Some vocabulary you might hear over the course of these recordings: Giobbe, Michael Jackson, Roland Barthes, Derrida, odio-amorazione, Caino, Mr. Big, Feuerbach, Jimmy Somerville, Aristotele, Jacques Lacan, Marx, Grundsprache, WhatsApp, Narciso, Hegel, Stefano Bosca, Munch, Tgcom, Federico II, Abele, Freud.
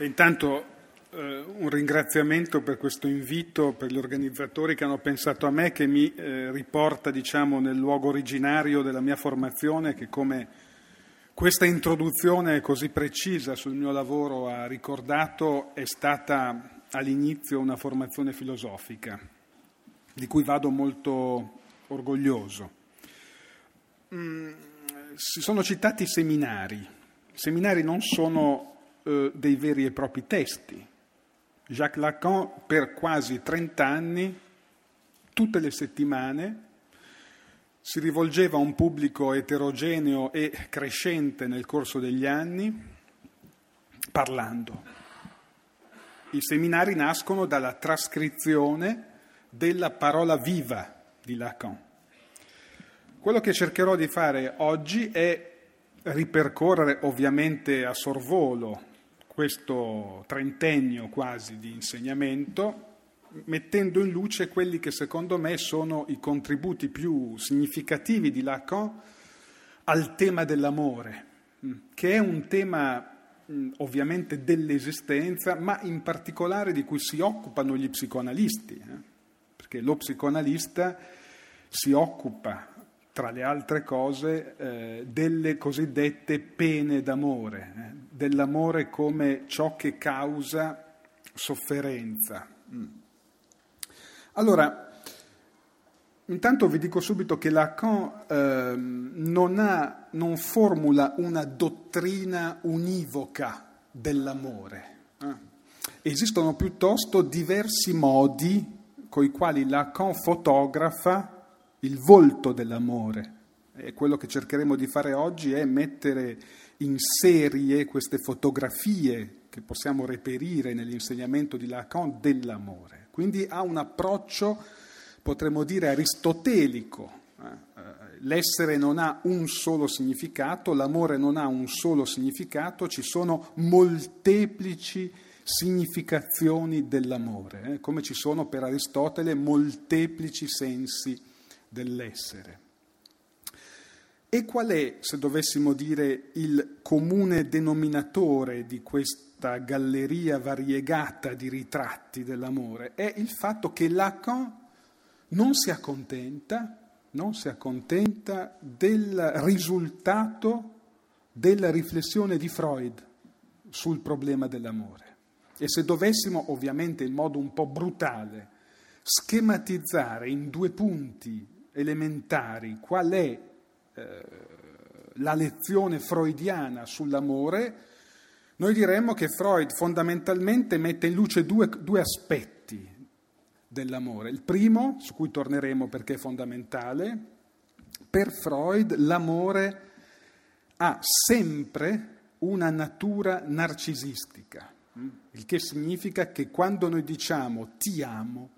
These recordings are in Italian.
Intanto un ringraziamento per questo invito, per gli organizzatori che hanno pensato a me, che mi riporta, diciamo, nel luogo originario della mia formazione, che come questa introduzione così precisa sul mio lavoro ha ricordato è stata all'inizio una formazione filosofica, di cui vado molto orgoglioso. Si sono citati seminari. Seminari non sono dei veri e propri testi. Jacques Lacan per quasi 30 anni, tutte le settimane, si rivolgeva a un pubblico eterogeneo e crescente nel corso degli anni, parlando. I seminari nascono dalla trascrizione della parola viva di Lacan. Quello che cercherò di fare oggi è ripercorrere, ovviamente a sorvolo, questo trentennio quasi di insegnamento, mettendo in luce quelli che secondo me sono i contributi più significativi di Lacan al tema dell'amore, che è un tema ovviamente dell'esistenza, ma in particolare di cui si occupano gli psicoanalisti, perché lo psicoanalista si occupa, tra le altre cose, delle cosiddette pene d'amore, dell'amore come ciò che causa sofferenza. Allora, intanto vi dico subito che Lacan non formula una dottrina univoca dell'amore. Esistono piuttosto diversi modi coi quali Lacan fotografa il volto dell'amore, e quello che cercheremo di fare oggi è mettere in serie queste fotografie che possiamo reperire nell'insegnamento di Lacan dell'amore. Quindi ha un approccio, potremmo dire, aristotelico. L'essere non ha un solo significato, l'amore non ha un solo significato, ci sono molteplici significazioni dell'amore, come ci sono per Aristotele molteplici sensi dell'essere. E qual è, se dovessimo dire, il comune denominatore di questa galleria variegata di ritratti dell'amore? È il fatto che Lacan non si accontenta del risultato della riflessione di Freud sul problema dell'amore. E se dovessimo, ovviamente in modo un po' brutale, schematizzare in due punti elementari qual è la lezione freudiana sull'amore, noi diremmo che Freud fondamentalmente mette in luce due aspetti dell'amore. Il primo, su cui torneremo perché è fondamentale, per Freud l'amore ha sempre una natura narcisistica, il che significa che quando noi diciamo ti amo,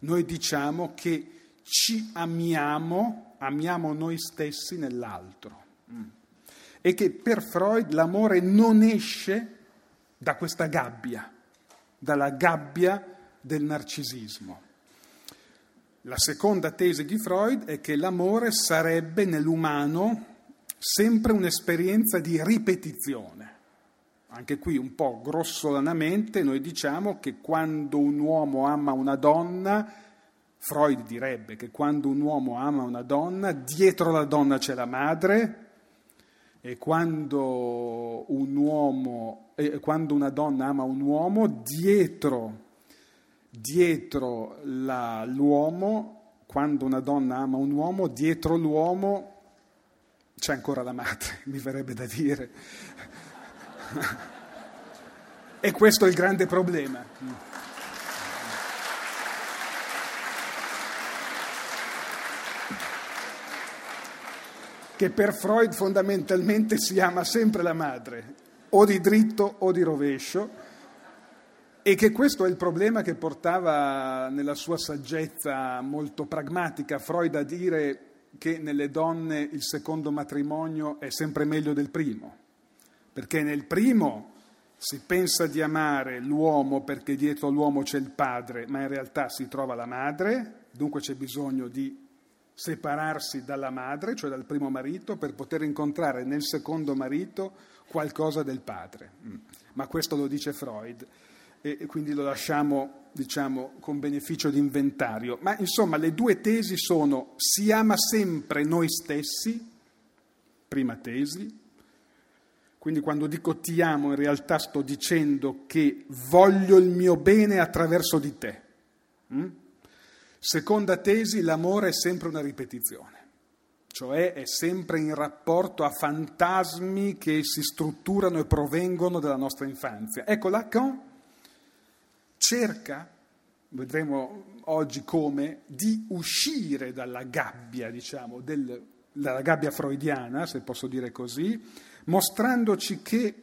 noi diciamo che ci amiamo, amiamo noi stessi nell'altro. E che per Freud l'amore non esce da questa gabbia, dalla gabbia del narcisismo. La seconda tesi di Freud è che l'amore sarebbe nell'umano sempre un'esperienza di ripetizione. Anche qui un po' grossolanamente noi diciamo che quando un uomo ama una donna, Freud direbbe che quando un uomo ama una donna, dietro la donna c'è la madre, e quando una donna ama un uomo, dietro l'uomo c'è ancora la madre, mi verrebbe da dire. E questo è il grande problema. Che per Freud fondamentalmente si ama sempre la madre, o di dritto o di rovescio, e che questo è il problema che portava nella sua saggezza molto pragmatica Freud a dire che nelle donne il secondo matrimonio è sempre meglio del primo, perché nel primo si pensa di amare l'uomo perché dietro l'uomo c'è il padre, ma in realtà si trova la madre, dunque c'è bisogno di separarsi dalla madre, cioè dal primo marito, per poter incontrare nel secondo marito qualcosa del padre. Ma questo lo dice Freud e quindi lo lasciamo, diciamo, con beneficio di inventario. Ma insomma le due tesi sono: si ama sempre noi stessi, prima tesi, quindi quando dico ti amo in realtà sto dicendo che voglio il mio bene attraverso di te. Seconda tesi, l'amore è sempre una ripetizione, cioè è sempre in rapporto a fantasmi che si strutturano e provengono dalla nostra infanzia. Ecco, Lacan cerca, vedremo oggi come, di uscire dalla gabbia, diciamo, dalla gabbia freudiana, se posso dire così, mostrandoci che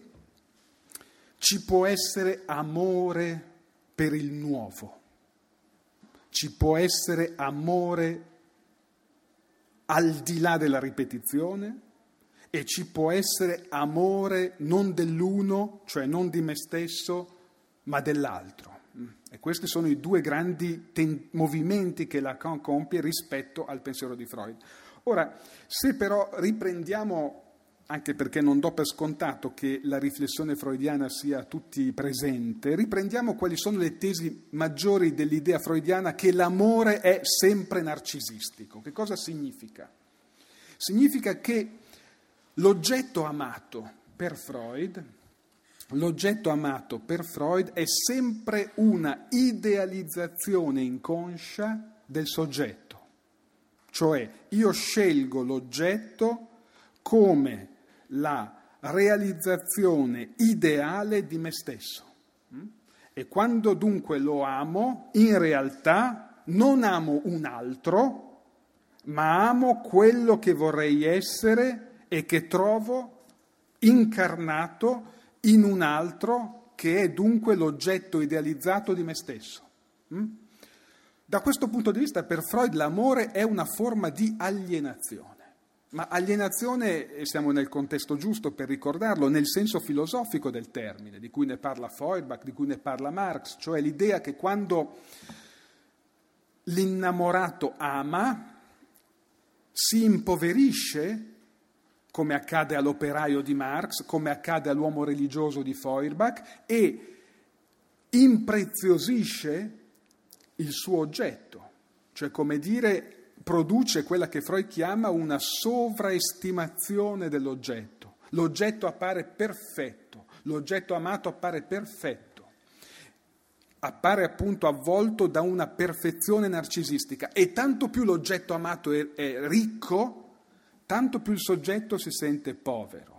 ci può essere amore per il nuovo. Ci può essere amore al di là della ripetizione e ci può essere amore non dell'uno, cioè non di me stesso, ma dell'altro. E questi sono i due grandi movimenti che Lacan compie rispetto al pensiero di Freud. Ora, se però riprendiamo, anche perché non do per scontato che la riflessione freudiana sia a tutti presente, riprendiamo quali sono le tesi maggiori dell'idea freudiana che l'amore è sempre narcisistico. Che cosa significa? Significa che l'oggetto amato per Freud è sempre una idealizzazione inconscia del soggetto. Cioè io scelgo l'oggetto come la realizzazione ideale di me stesso. E quando dunque lo amo, in realtà non amo un altro, ma amo quello che vorrei essere e che trovo incarnato in un altro, che è dunque l'oggetto idealizzato di me stesso. Da questo punto di vista, per Freud l'amore è una forma di alienazione. Ma alienazione, e siamo nel contesto giusto per ricordarlo, nel senso filosofico del termine, di cui ne parla Feuerbach, di cui ne parla Marx, cioè l'idea che quando l'innamorato ama, si impoverisce, come accade all'operaio di Marx, come accade all'uomo religioso di Feuerbach, e impreziosisce il suo oggetto, cioè come dire produce quella che Freud chiama una sovraestimazione dell'oggetto. L'oggetto appare perfetto, l'oggetto amato appare perfetto, appare appunto avvolto da una perfezione narcisistica, e tanto più l'oggetto amato è ricco, tanto più il soggetto si sente povero.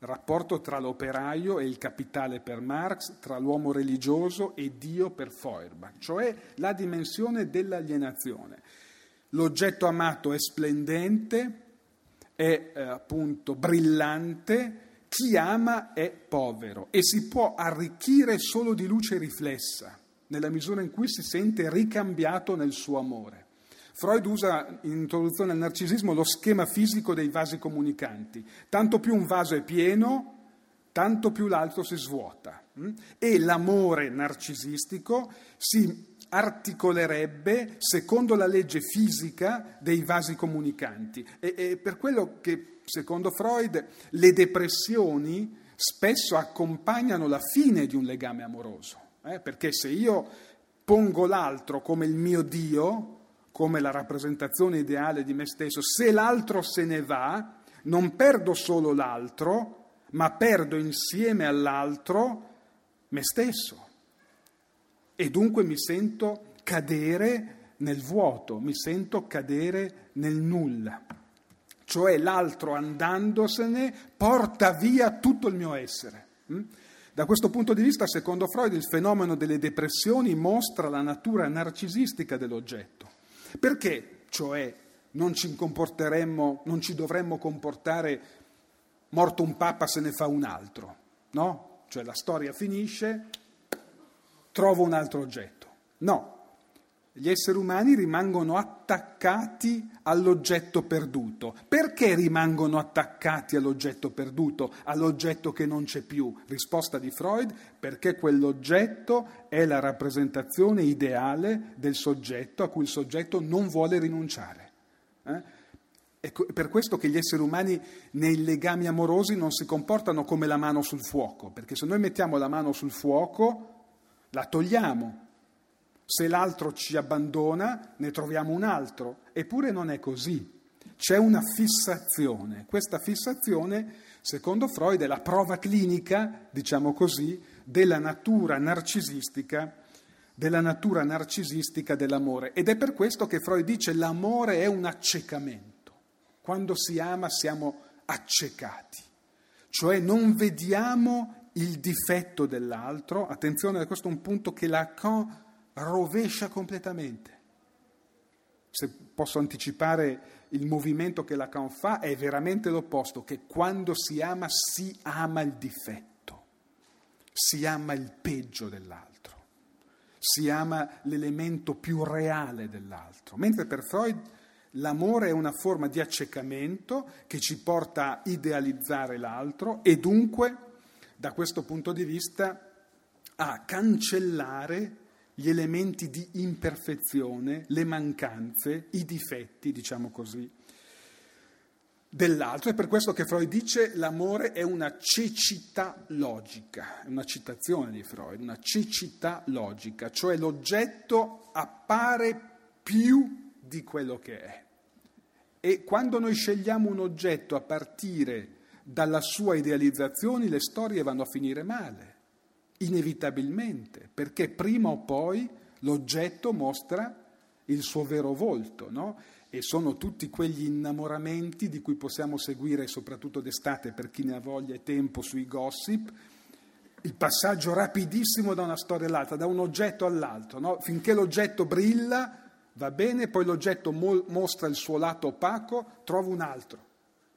Il rapporto tra l'operaio e il capitale per Marx, tra l'uomo religioso e Dio per Feuerbach, cioè la dimensione dell'alienazione. L'oggetto amato è splendente, è appunto brillante, chi ama è povero e si può arricchire solo di luce riflessa, nella misura in cui si sente ricambiato nel suo amore. Freud usa in introduzione al narcisismo lo schema fisico dei vasi comunicanti. Tanto più un vaso è pieno, tanto più l'altro si svuota. E l'amore narcisistico si articolerebbe secondo la legge fisica dei vasi comunicanti, e per quello che secondo Freud le depressioni spesso accompagnano la fine di un legame amoroso, perché se io pongo l'altro come il mio Dio, come la rappresentazione ideale di me stesso, se l'altro se ne va non perdo solo l'altro, ma perdo insieme all'altro me stesso. E dunque mi sento cadere nel vuoto, mi sento cadere nel nulla. Cioè l'altro andandosene porta via tutto il mio essere. Da questo punto di vista, secondo Freud, il fenomeno delle depressioni mostra la natura narcisistica dell'oggetto. Perché, cioè, non ci dovremmo comportare morto un papa se ne fa un altro, no? Cioè la storia finisce, trovo un altro oggetto. No, gli esseri umani rimangono attaccati all'oggetto perduto. Perché rimangono attaccati all'oggetto perduto, all'oggetto che non c'è più? Risposta di Freud: perché quell'oggetto è la rappresentazione ideale del soggetto, a cui il soggetto non vuole rinunciare. È per questo che gli esseri umani nei legami amorosi non si comportano come la mano sul fuoco, perché se noi mettiamo la mano sul fuoco la togliamo, se l'altro ci abbandona ne troviamo un altro, eppure non è così. C'è una fissazione, questa fissazione, secondo Freud, è la prova clinica, diciamo così, della natura narcisistica dell'amore. Ed è per questo che Freud dice che l'amore è un accecamento. Quando si ama siamo accecati, cioè non vediamo il difetto dell'altro. Attenzione, questo è un punto che Lacan rovescia completamente. Se posso anticipare il movimento che Lacan fa, è veramente l'opposto, che quando si ama il difetto, si ama il peggio dell'altro, si ama l'elemento più reale dell'altro. Mentre per Freud l'amore è una forma di accecamento che ci porta a idealizzare l'altro e dunque, da questo punto di vista, a cancellare gli elementi di imperfezione, le mancanze, i difetti, diciamo così, dell'altro. È per questo che Freud dice che l'amore è una cecità logica, è una citazione di Freud, una cecità logica, cioè l'oggetto appare più di quello che è. E quando noi scegliamo un oggetto a partire dalla sua idealizzazione, le storie vanno a finire male. Inevitabilmente, perché prima o poi l'oggetto mostra il suo vero volto, no? E sono tutti quegli innamoramenti di cui possiamo seguire, soprattutto d'estate per chi ne ha voglia e tempo, sui gossip, il passaggio rapidissimo da una storia all'altra, da un oggetto all'altro, no? Finché l'oggetto brilla va bene, poi l'oggetto mostra il suo lato opaco, trova un altro.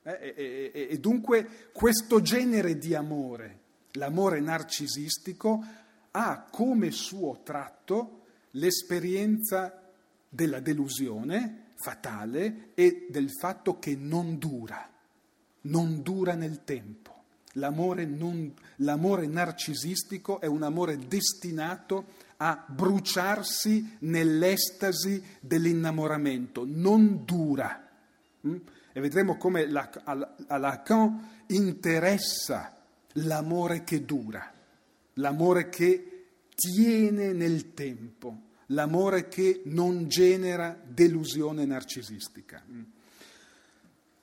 E dunque questo genere di amore, l'amore narcisistico, ha come suo tratto l'esperienza della delusione fatale e del fatto che non dura nel tempo. L'amore narcisistico è un amore destinato a bruciarsi nell'estasi dell'innamoramento, non dura. E vedremo come a Lacan interessa l'amore che dura, l'amore che tiene nel tempo, l'amore che non genera delusione narcisistica.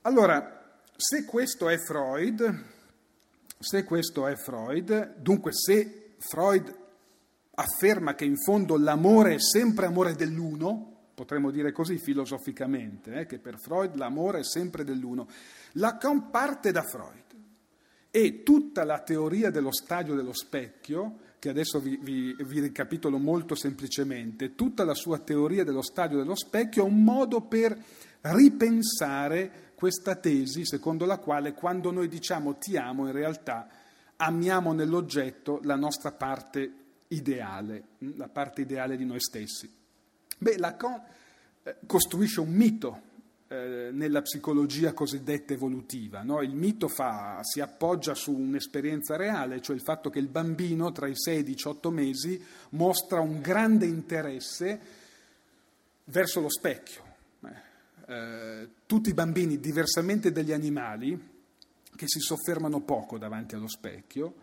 Allora, se questo è Freud, dunque se Freud afferma che in fondo l'amore è sempre amore dell'uno, potremmo dire così filosoficamente, che per Freud l'amore è sempre dell'uno, Lacan parte da Freud. E tutta la teoria dello stadio dello specchio, che adesso vi ricapitolo molto semplicemente, tutta la sua teoria dello stadio dello specchio è un modo per ripensare questa tesi secondo la quale quando noi diciamo ti amo, in realtà amiamo nell'oggetto la nostra parte ideale, la parte ideale di noi stessi. Lacan costruisce un mito nella psicologia cosiddetta evolutiva, no? Il mito si appoggia su un'esperienza reale, cioè il fatto che il bambino tra i 6 e i 18 mesi mostra un grande interesse verso lo specchio. Tutti i bambini, diversamente dagli animali, che si soffermano poco davanti allo specchio,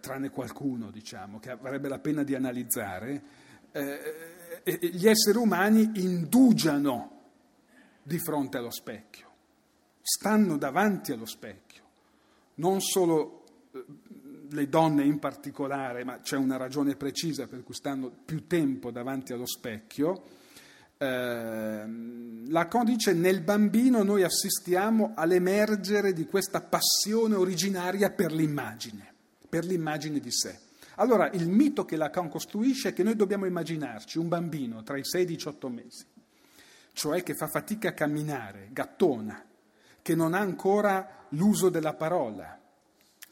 tranne qualcuno, diciamo, che avrebbe la pena di analizzare, gli esseri umani indugiano di fronte allo specchio, stanno davanti allo specchio, non solo le donne in particolare, ma c'è una ragione precisa per cui stanno più tempo davanti allo specchio. Lacan dice nel bambino noi assistiamo all'emergere di questa passione originaria per l'immagine di sé. Allora il mito che Lacan costruisce è che noi dobbiamo immaginarci un bambino tra i 6 e i 18 mesi, cioè che fa fatica a camminare, gattona, che non ha ancora l'uso della parola,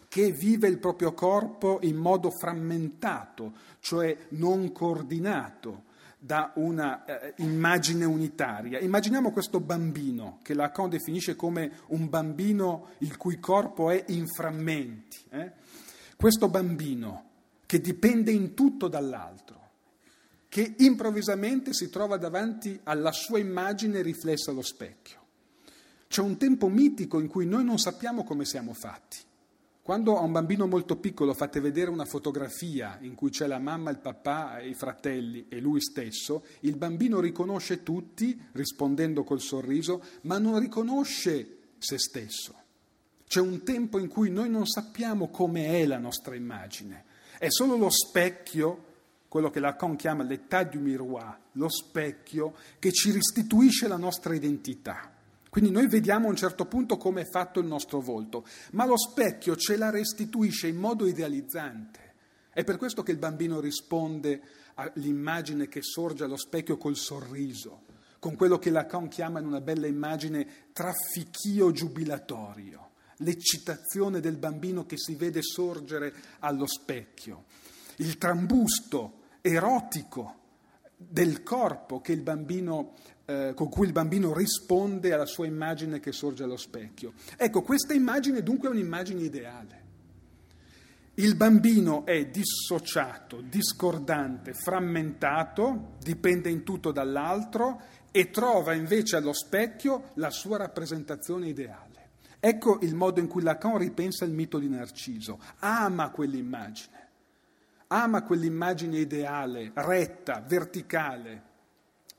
che vive il proprio corpo in modo frammentato, cioè non coordinato da una immagine unitaria. Immaginiamo questo bambino, che Lacan definisce come un bambino il cui corpo è in frammenti. Questo bambino che dipende in tutto dall'altro, che improvvisamente si trova davanti alla sua immagine riflessa allo specchio. C'è un tempo mitico in cui noi non sappiamo come siamo fatti. Quando a un bambino molto piccolo fate vedere una fotografia in cui c'è la mamma, il papà, i fratelli e lui stesso, il bambino riconosce tutti, rispondendo col sorriso, ma non riconosce se stesso. C'è un tempo in cui noi non sappiamo come è la nostra immagine. È solo lo specchio, quello che Lacan chiama l'état du miroir, lo specchio, che ci restituisce la nostra identità. Quindi noi vediamo a un certo punto come è fatto il nostro volto, ma lo specchio ce la restituisce in modo idealizzante. È per questo che il bambino risponde all'immagine che sorge allo specchio col sorriso, con quello che Lacan chiama in una bella immagine traffichio giubilatorio, l'eccitazione del bambino che si vede sorgere allo specchio, il trambusto erotico del corpo che il bambino con cui il bambino risponde alla sua immagine che sorge allo specchio. Ecco, questa immagine dunque è un'immagine ideale. Il bambino è dissociato, discordante, frammentato, dipende in tutto dall'altro e trova invece allo specchio la sua rappresentazione ideale. Ecco il modo in cui Lacan ripensa il mito di Narciso. Ama quell'immagine ideale, retta, verticale,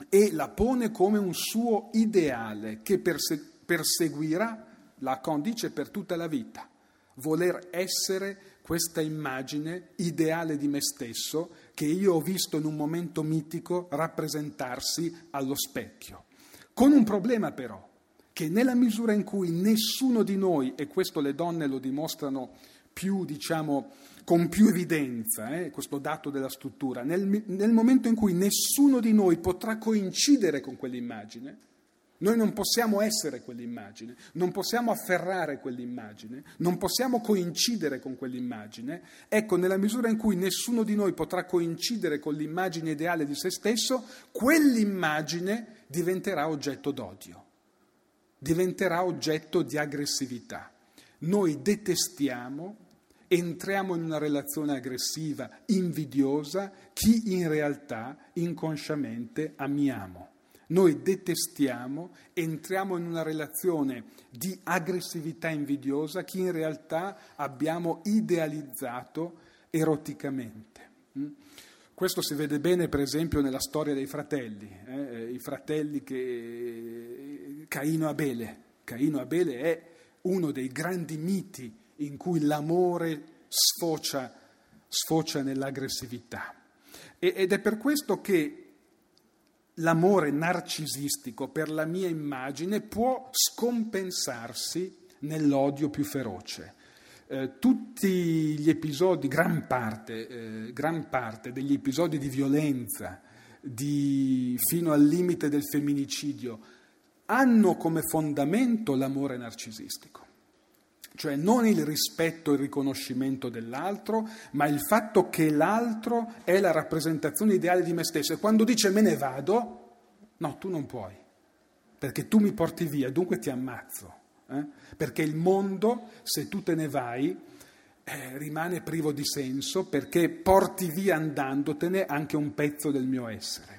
e la pone come un suo ideale che perseguirà, Lacan dice, per tutta la vita. Voler essere questa immagine ideale di me stesso che io ho visto in un momento mitico rappresentarsi allo specchio. Con un problema però, che nella misura in cui nessuno di noi, e questo le donne lo dimostrano più, diciamo, con più evidenza, questo dato della struttura, nel momento in cui nessuno di noi potrà coincidere con quell'immagine, noi non possiamo essere quell'immagine, non possiamo afferrare quell'immagine, non possiamo coincidere con quell'immagine. Ecco, nella misura in cui nessuno di noi potrà coincidere con l'immagine ideale di se stesso, quell'immagine diventerà oggetto d'odio, diventerà oggetto di aggressività. Noi detestiamo, entriamo in una relazione aggressiva, invidiosa, chi in realtà inconsciamente amiamo. Noi detestiamo, entriamo in una relazione di aggressività invidiosa, chi in realtà abbiamo idealizzato eroticamente. Questo si vede bene, per esempio, nella storia dei fratelli, i fratelli che Caino e Abele. Caino e Abele è uno dei grandi miti in cui l'amore sfocia nell'aggressività. Ed è per questo che l'amore narcisistico per la mia immagine può scompensarsi nell'odio più feroce. Tutti gli episodi, gran parte degli episodi di violenza, fino al limite del femminicidio, hanno come fondamento l'amore narcisistico. Cioè non il rispetto e il riconoscimento dell'altro, ma il fatto che l'altro è la rappresentazione ideale di me stesso. E quando dice me ne vado, no, tu non puoi, perché tu mi porti via, dunque ti ammazzo. Perché il mondo, se tu te ne vai, rimane privo di senso, perché porti via andandotene anche un pezzo del mio essere.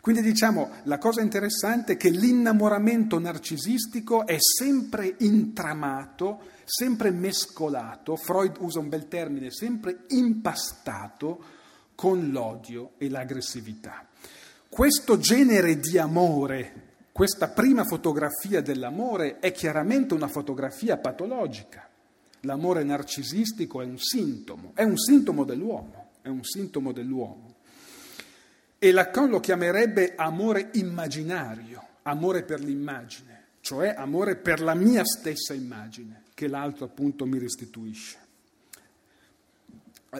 Quindi diciamo, la cosa interessante è che l'innamoramento narcisistico è sempre intramato, sempre mescolato, Freud usa un bel termine, sempre impastato con l'odio e l'aggressività. Questo genere di amore, questa prima fotografia dell'amore è chiaramente una fotografia patologica. L'amore narcisistico è un sintomo dell'uomo, è un sintomo dell'uomo. E Lacan lo chiamerebbe amore immaginario, amore per l'immagine, cioè amore per la mia stessa immagine, che l'altro appunto mi restituisce.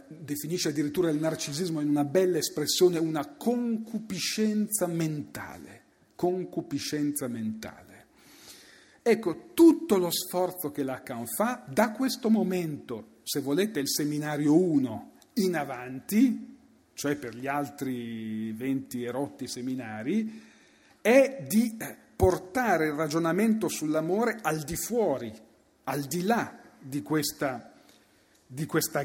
Definisce addirittura il narcisismo in una bella espressione, una concupiscenza mentale, concupiscenza mentale. Ecco, tutto lo sforzo che Lacan fa, da questo momento, se volete il seminario 1 in avanti, cioè per gli altri 20 e rotti seminari, è di portare il ragionamento sull'amore al di fuori, al di là di questa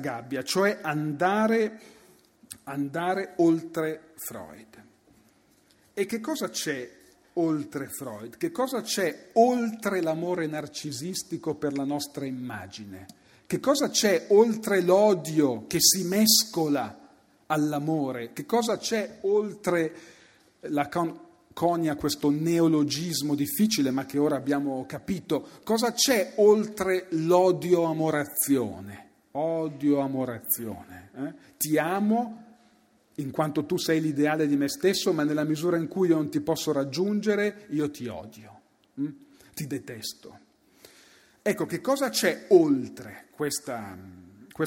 gabbia, cioè andare andare oltre Freud. E che cosa c'è oltre Freud? Che cosa c'è oltre l'amore narcisistico per la nostra immagine? Che cosa c'è oltre l'odio che si mescola all'amore? Che cosa c'è oltre Lacan conia questo neologismo difficile ma che ora abbiamo capito? Cosa c'è oltre l'odio-amorazione? Odio-amorazione. Ti amo in quanto tu sei l'ideale di me stesso, ma nella misura in cui io non ti posso raggiungere, io ti odio, ti detesto. Ecco, che cosa c'è oltre questa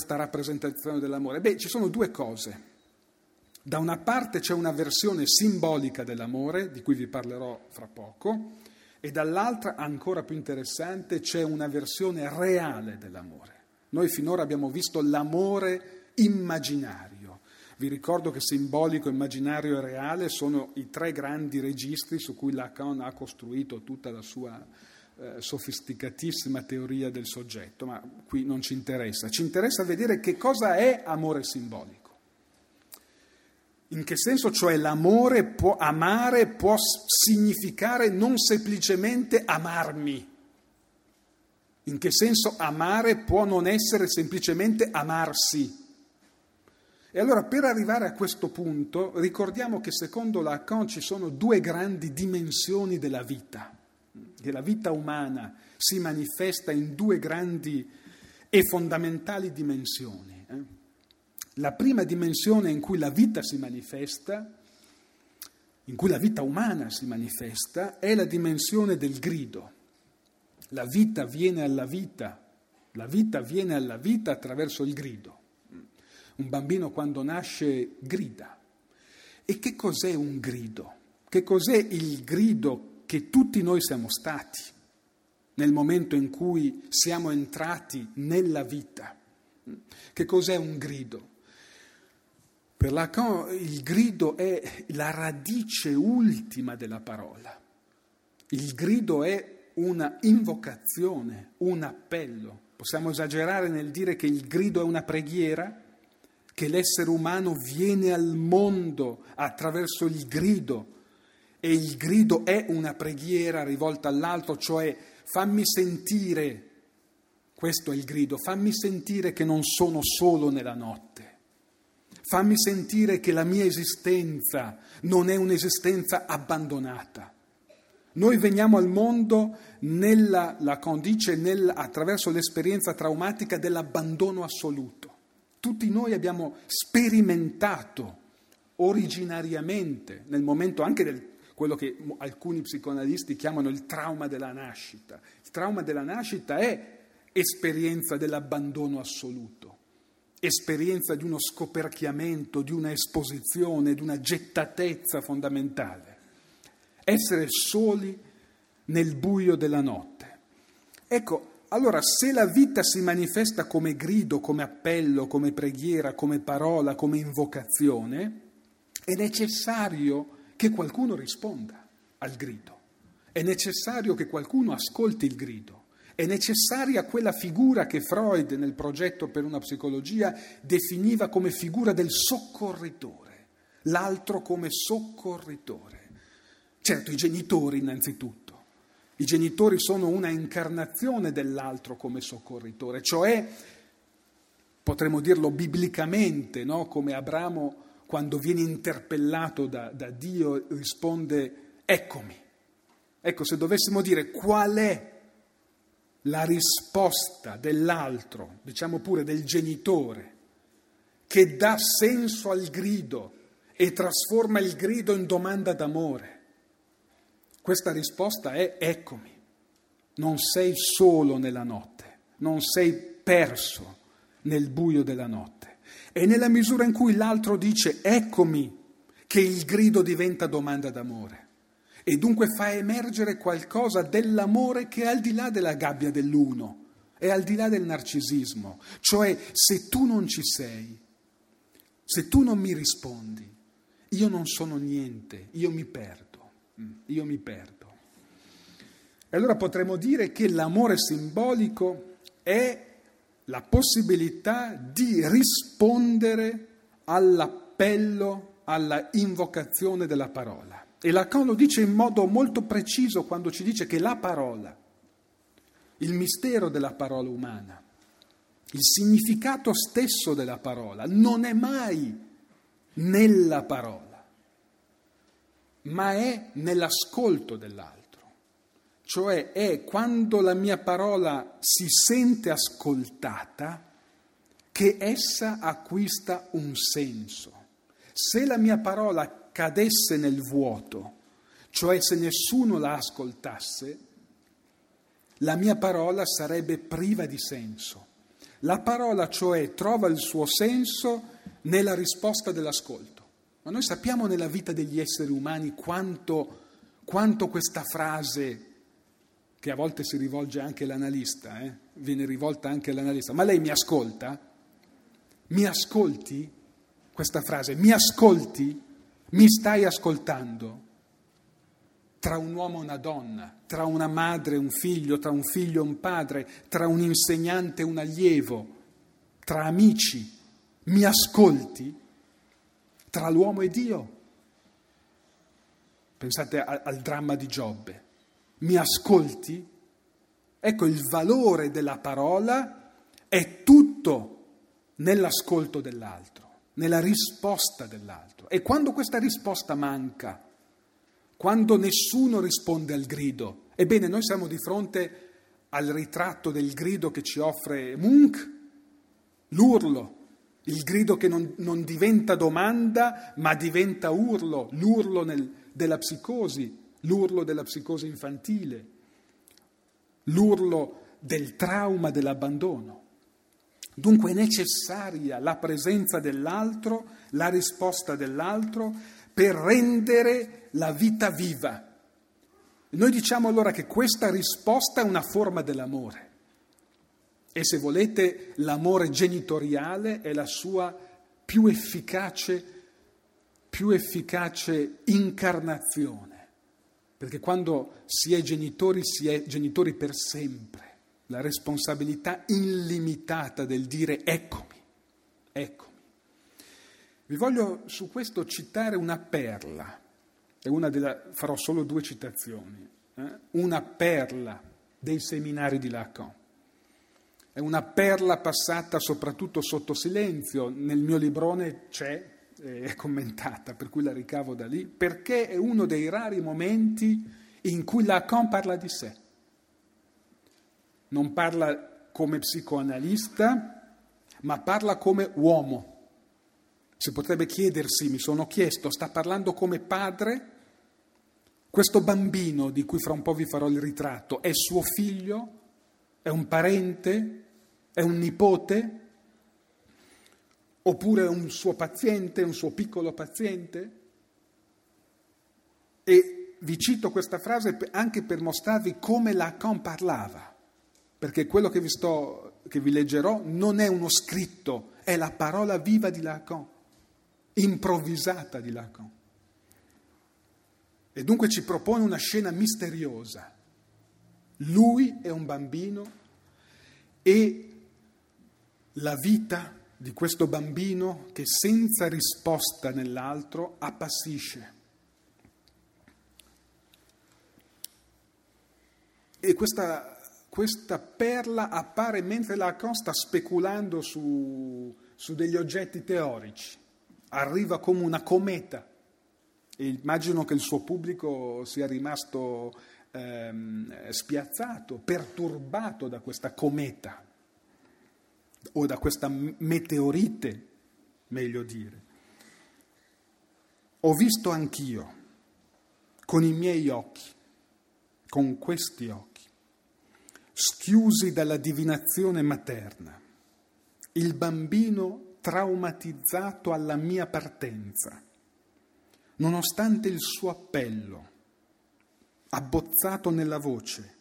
rappresentazione dell'amore? Beh, ci sono due cose. Da una parte c'è una versione simbolica dell'amore, di cui vi parlerò fra poco, e dall'altra, ancora più interessante, c'è una versione reale dell'amore. Noi finora abbiamo visto l'amore immaginario. Vi ricordo che simbolico, immaginario e reale sono i tre grandi registri su cui Lacan ha costruito tutta la sua sofisticatissima teoria del soggetto, ma qui non ci interessa. Ci interessa vedere che cosa è amore simbolico. In che senso, cioè, l'amore può amare, può significare non semplicemente amarmi. In che senso amare può non essere semplicemente amarsi? E allora, per arrivare a questo punto, ricordiamo che secondo Lacan ci sono due grandi dimensioni della vita, che la vita umana si manifesta in due grandi e fondamentali dimensioni. La prima dimensione in cui la vita si manifesta, in cui la vita umana si manifesta, è la dimensione del grido. La vita viene alla vita, la vita viene alla vita attraverso il grido. Un bambino quando nasce grida. E che cos'è un grido? Che cos'è il grido che tutti noi siamo stati nel momento in cui siamo entrati nella vita? Che cos'è un grido? Per Lacan il grido è la radice ultima della parola. Il grido è una invocazione, un appello. Possiamo esagerare nel dire che il grido è una preghiera, che l'essere umano viene al mondo attraverso il grido, e il grido è una preghiera rivolta all'altro, cioè fammi sentire, questo è il grido, fammi sentire che non sono solo nella notte, fammi sentire che la mia esistenza non è un'esistenza abbandonata. Noi veniamo al mondo, Lacan dice, attraverso l'esperienza traumatica dell'abbandono assoluto. Tutti noi abbiamo sperimentato originariamente, nel momento anche del quello che alcuni psicoanalisti chiamano il trauma della nascita. Il trauma della nascita è esperienza dell'abbandono assoluto, esperienza di uno scoperchiamento, di una esposizione, di una gettatezza fondamentale. Essere soli nel buio della notte. Ecco, allora, se la vita si manifesta come grido, come appello, come preghiera, come parola, come invocazione, è necessario che qualcuno risponda al grido. È necessario che qualcuno ascolti il grido. È necessaria quella figura che Freud, nel progetto per una psicologia, definiva come figura del soccorritore, l'altro come soccorritore. Certo, i genitori innanzitutto. I genitori sono una incarnazione dell'altro come soccorritore, cioè, potremmo dirlo biblicamente, no? Come Abramo, quando viene interpellato da Dio, risponde «Eccomi». Ecco, se dovessimo dire qual è la risposta dell'altro, diciamo pure del genitore, che dà senso al grido e trasforma il grido in domanda d'amore, questa risposta è eccomi, non sei solo nella notte, non sei perso nel buio della notte. E nella misura in cui l'altro dice eccomi, che il grido diventa domanda d'amore e dunque fa emergere qualcosa dell'amore che è al di là della gabbia dell'uno, è al di là del narcisismo. Cioè, se tu non ci sei, se tu non mi rispondi, io non sono niente, io mi perdo. E allora potremmo dire che l'amore simbolico è la possibilità di rispondere alla l'appello alla invocazione della parola. E Lacan lo dice in modo molto preciso quando ci dice che la parola, il mistero della parola umana, il significato stesso della parola, non è mai nella parola, ma è nell'ascolto dell'altro. Cioè è quando la mia parola si sente ascoltata che essa acquista un senso. Se la mia parola cadesse nel vuoto, cioè se nessuno la ascoltasse, la mia parola sarebbe priva di senso. La parola, cioè, trova il suo senso nella risposta dell'ascolto. Ma noi sappiamo nella vita degli esseri umani quanto questa frase, che a volte si rivolge anche all'analista, viene rivolta anche all'analista, ma lei mi ascolta? Mi ascolti? Questa frase, mi ascolti? Mi stai ascoltando? Tra un uomo e una donna, tra una madre e un figlio, tra un figlio e un padre, tra un insegnante e un allievo, tra amici, mi ascolti? Tra l'uomo e Dio. Pensate al dramma di Giobbe. Mi ascolti? Ecco, il valore della parola è tutto nell'ascolto dell'altro, nella risposta dell'altro. E quando questa risposta manca, quando nessuno risponde al grido, ebbene noi siamo di fronte al ritratto del grido che ci offre Munch, l'urlo, il grido che non diventa domanda ma diventa urlo, l'urlo della psicosi, l'urlo della psicosi infantile, l'urlo del trauma, dell'abbandono. Dunque è necessaria la presenza dell'altro, la risposta dell'altro per rendere la vita viva. Noi diciamo allora che questa risposta è una forma dell'amore e, se volete, l'amore genitoriale è la sua più efficace incarnazione. Perché quando si è genitori per sempre. La responsabilità illimitata del dire eccomi, eccomi. Vi voglio su questo citare una perla, farò solo due citazioni. Una perla dei seminari di Lacan. È una perla passata soprattutto sotto silenzio, nel mio librone c'è, è commentata, per cui la ricavo da lì, perché è uno dei rari momenti in cui Lacan parla di sé. Non parla come psicoanalista, ma parla come uomo. Si potrebbe chiedersi, mi sono chiesto, sta parlando come padre? Questo bambino, di cui fra un po' vi farò il ritratto, è suo figlio? È un parente? È un nipote? Oppure è un suo paziente, un suo piccolo paziente? E vi cito questa frase anche per mostrarvi come Lacan parlava. Perché quello che vi leggerò non è uno scritto, è la parola viva di Lacan, improvvisata di Lacan. E dunque ci propone una scena misteriosa. Lui è un bambino e la vita di questo bambino, che senza risposta nell'altro appassisce. E questa perla appare mentre Lacan sta speculando su degli oggetti teorici. Arriva come una cometa. E immagino che il suo pubblico sia rimasto spiazzato, perturbato da questa cometa o da questa meteorite, meglio dire. Ho visto anch'io, con i miei occhi, con questi occhi, schiusi dalla divinazione materna, il bambino traumatizzato alla mia partenza, nonostante il suo appello, abbozzato nella voce,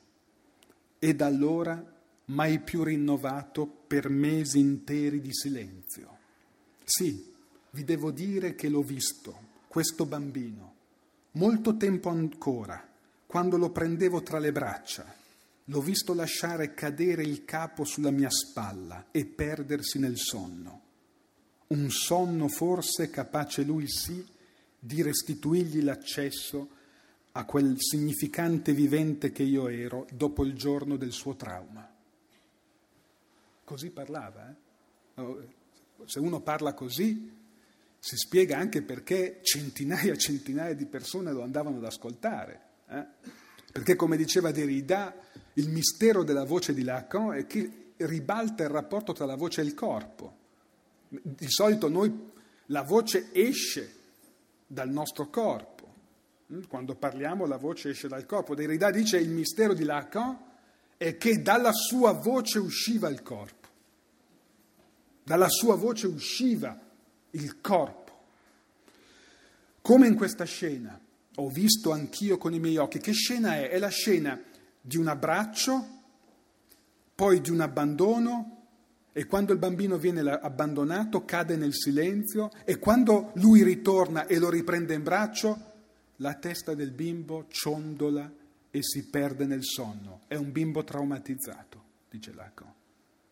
e da allora mai più rinnovato per mesi interi di silenzio. Sì, vi devo dire che l'ho visto, questo bambino, molto tempo ancora, quando lo prendevo tra le braccia. L'ho visto lasciare cadere il capo sulla mia spalla e perdersi nel sonno. un sonno forse capace lui sì di restituirgli l'accesso a quel significante vivente che io ero dopo il giorno del suo trauma. Così parlava, eh? Se uno parla così si spiega anche perché centinaia e centinaia di persone lo andavano ad ascoltare, eh? Perché, come diceva Derrida, il mistero della voce di Lacan è che ribalta il rapporto tra la voce e il corpo. Di solito noi, la voce esce dal nostro corpo, quando parliamo la voce esce dal corpo. Derrida dice: il mistero di Lacan è che dalla sua voce usciva il corpo, dalla sua voce usciva il corpo. Come in questa scena, ho visto anch'io con i miei occhi. Che scena è? È la scena di un abbraccio, poi di un abbandono, e quando il bambino viene abbandonato cade nel silenzio, e quando lui ritorna e lo riprende in braccio, la testa del bimbo ciondola e si perde nel sonno. È un bimbo traumatizzato, dice Lacan,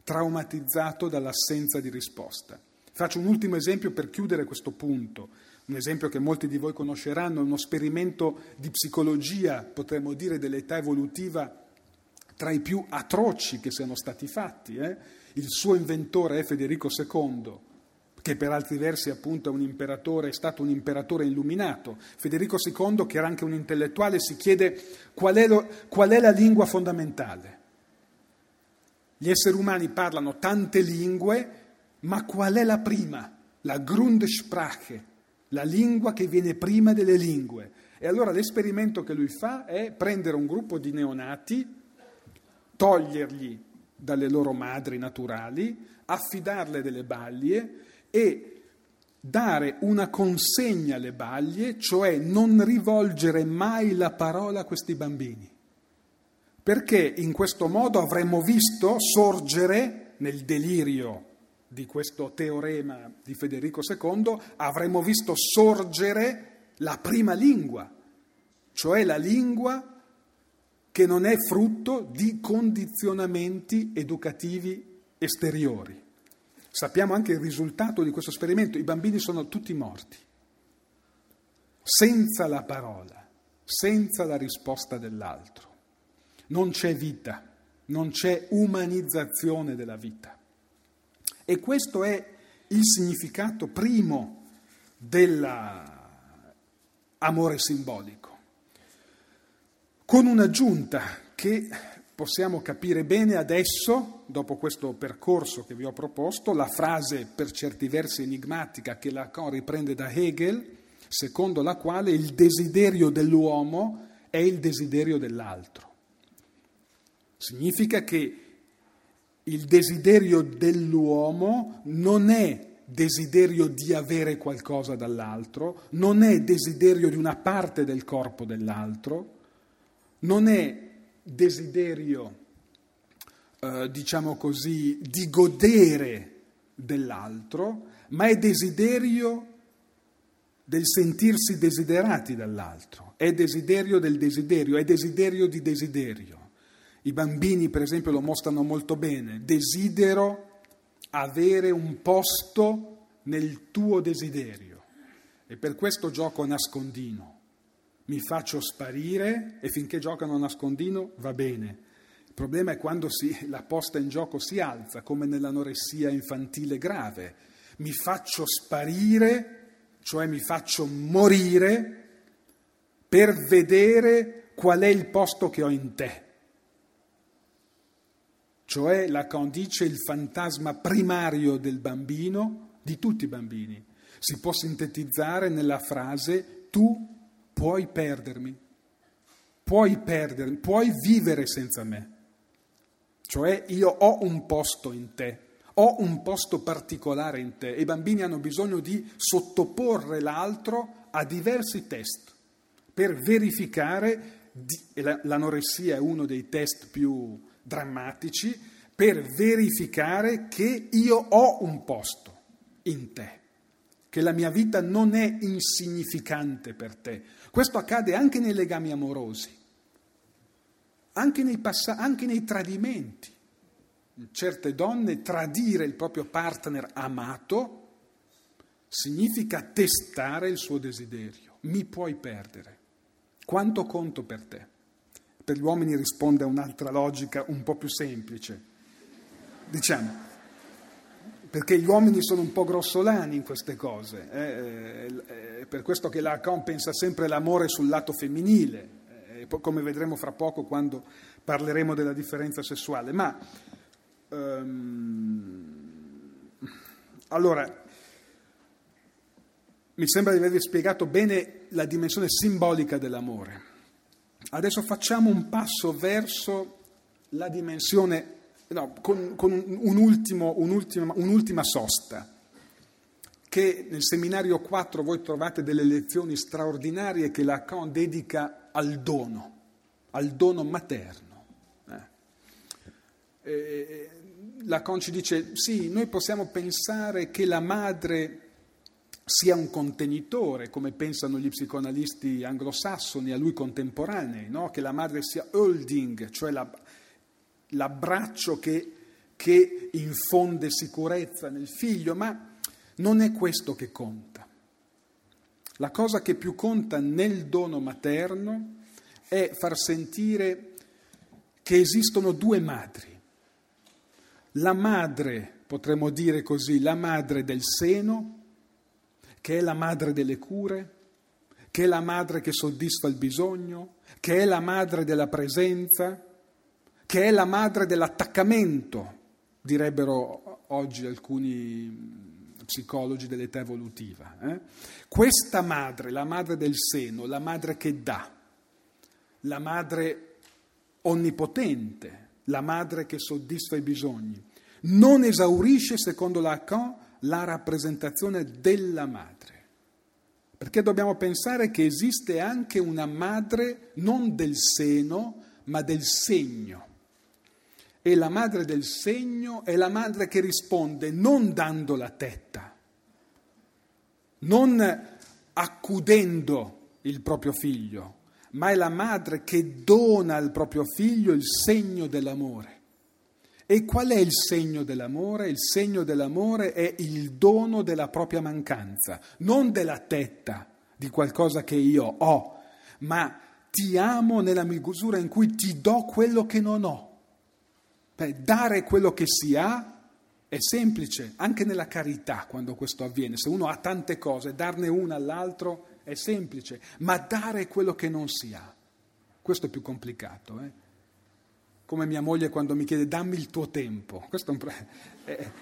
traumatizzato dall'assenza di risposta. Faccio un ultimo esempio per chiudere questo punto, un esempio che molti di voi conosceranno, uno sperimento di psicologia, potremmo dire, dell'età evolutiva tra i più atroci che siano stati fatti. Il suo inventore è Federico II, che per altri versi appunto è stato un imperatore illuminato. Federico II, che era anche un intellettuale, si chiede qual è la lingua fondamentale. Gli esseri umani parlano tante lingue, ma qual è la prima? La Grundsprache, la lingua che viene prima delle lingue. E allora l'esperimento che lui fa è prendere un gruppo di neonati, togliergli dalle loro madri naturali, affidarle delle baglie e dare una consegna alle baglie, cioè non rivolgere mai la parola a questi bambini, perché in questo modo avremmo visto sorgere, nel delirio di questo teorema di Federico II, avremmo visto sorgere la prima lingua, cioè la lingua che non è frutto di condizionamenti educativi esteriori. Sappiamo anche il risultato di questo esperimento: i bambini sono tutti morti, senza la parola, senza la risposta dell'altro. Non c'è vita, non c'è umanizzazione della vita. E questo è il significato primo dell'amore simbolico, con un'aggiunta che possiamo capire bene adesso, dopo questo percorso che vi ho proposto, la frase per certi versi enigmatica che Lacan riprende da Hegel, secondo la quale il desiderio dell'uomo è il desiderio dell'altro. Significa che il desiderio dell'uomo non è desiderio di avere qualcosa dall'altro, non è desiderio di una parte del corpo dell'altro, non è desiderio, diciamo così, di godere dell'altro, ma è desiderio del sentirsi desiderati dall'altro, è desiderio del desiderio, è desiderio di desiderio. I bambini, per esempio, lo mostrano molto bene: desidero avere un posto nel tuo desiderio, e per questo gioco a nascondino. Mi faccio sparire e finché giocano a nascondino va bene. Il problema è quando la posta in gioco si alza, come nell'anoressia infantile grave. Mi faccio sparire, cioè mi faccio morire, per vedere qual è il posto che ho in te. Cioè, Lacan dice, il fantasma primario del bambino, di tutti i bambini, si può sintetizzare nella frase: tu puoi perdermi, puoi vivere senza me. Cioè, io ho un posto in te, ho un posto particolare in te. I bambini hanno bisogno di sottoporre l'altro a diversi test per verificare, l'anoressia è uno dei test più drammatici, per verificare che io ho un posto in te, che la mia vita non è insignificante per te. Questo accade anche nei legami amorosi, anche nei tradimenti. Certe donne, tradire il proprio partner amato significa testare il suo desiderio. Mi puoi perdere. Quanto conto per te? Per gli uomini risponde a un'altra logica un po' più semplice, diciamo, perché gli uomini sono un po' grossolani in queste cose. È per questo che Lacan pensa sempre all'amore sul lato femminile, come vedremo fra poco quando parleremo della differenza sessuale. Ma allora, mi sembra di avervi spiegato bene la dimensione simbolica dell'amore. Adesso facciamo un passo verso la dimensione, un'ultima sosta, che nel seminario 4 voi trovate delle lezioni straordinarie che Lacan dedica al dono materno. Lacan ci dice, sì, noi possiamo pensare che la madre sia un contenitore, come pensano gli psicoanalisti anglosassoni a lui contemporanei, no? Che la madre sia holding, cioè l'abbraccio che infonde sicurezza nel figlio, ma non è questo che conta. La cosa che più conta nel dono materno è far sentire che esistono due madri. La madre, potremmo dire così, la madre del seno, che è la madre delle cure, che è la madre che soddisfa il bisogno, che è la madre della presenza, che è la madre dell'attaccamento, direbbero oggi alcuni psicologi dell'età evolutiva. Questa madre, la madre del seno, la madre che dà, la madre onnipotente, la madre che soddisfa i bisogni, non esaurisce, secondo Lacan, la rappresentazione della madre, perché dobbiamo pensare che esiste anche una madre non del seno ma del segno, e la madre del segno è la madre che risponde non dando la tetta, non accudendo il proprio figlio, ma è la madre che dona al proprio figlio il segno dell'amore. E qual è il segno dell'amore? Il segno dell'amore è il dono della propria mancanza, non della tetta, di qualcosa che io ho, ma ti amo nella misura in cui ti do quello che non ho. Beh, dare quello che si ha è semplice, anche nella carità quando questo avviene. Se uno ha tante cose, darne una all'altro è semplice, ma dare quello che non si ha, questo è più complicato, Come mia moglie quando mi chiede dammi il tuo tempo, questo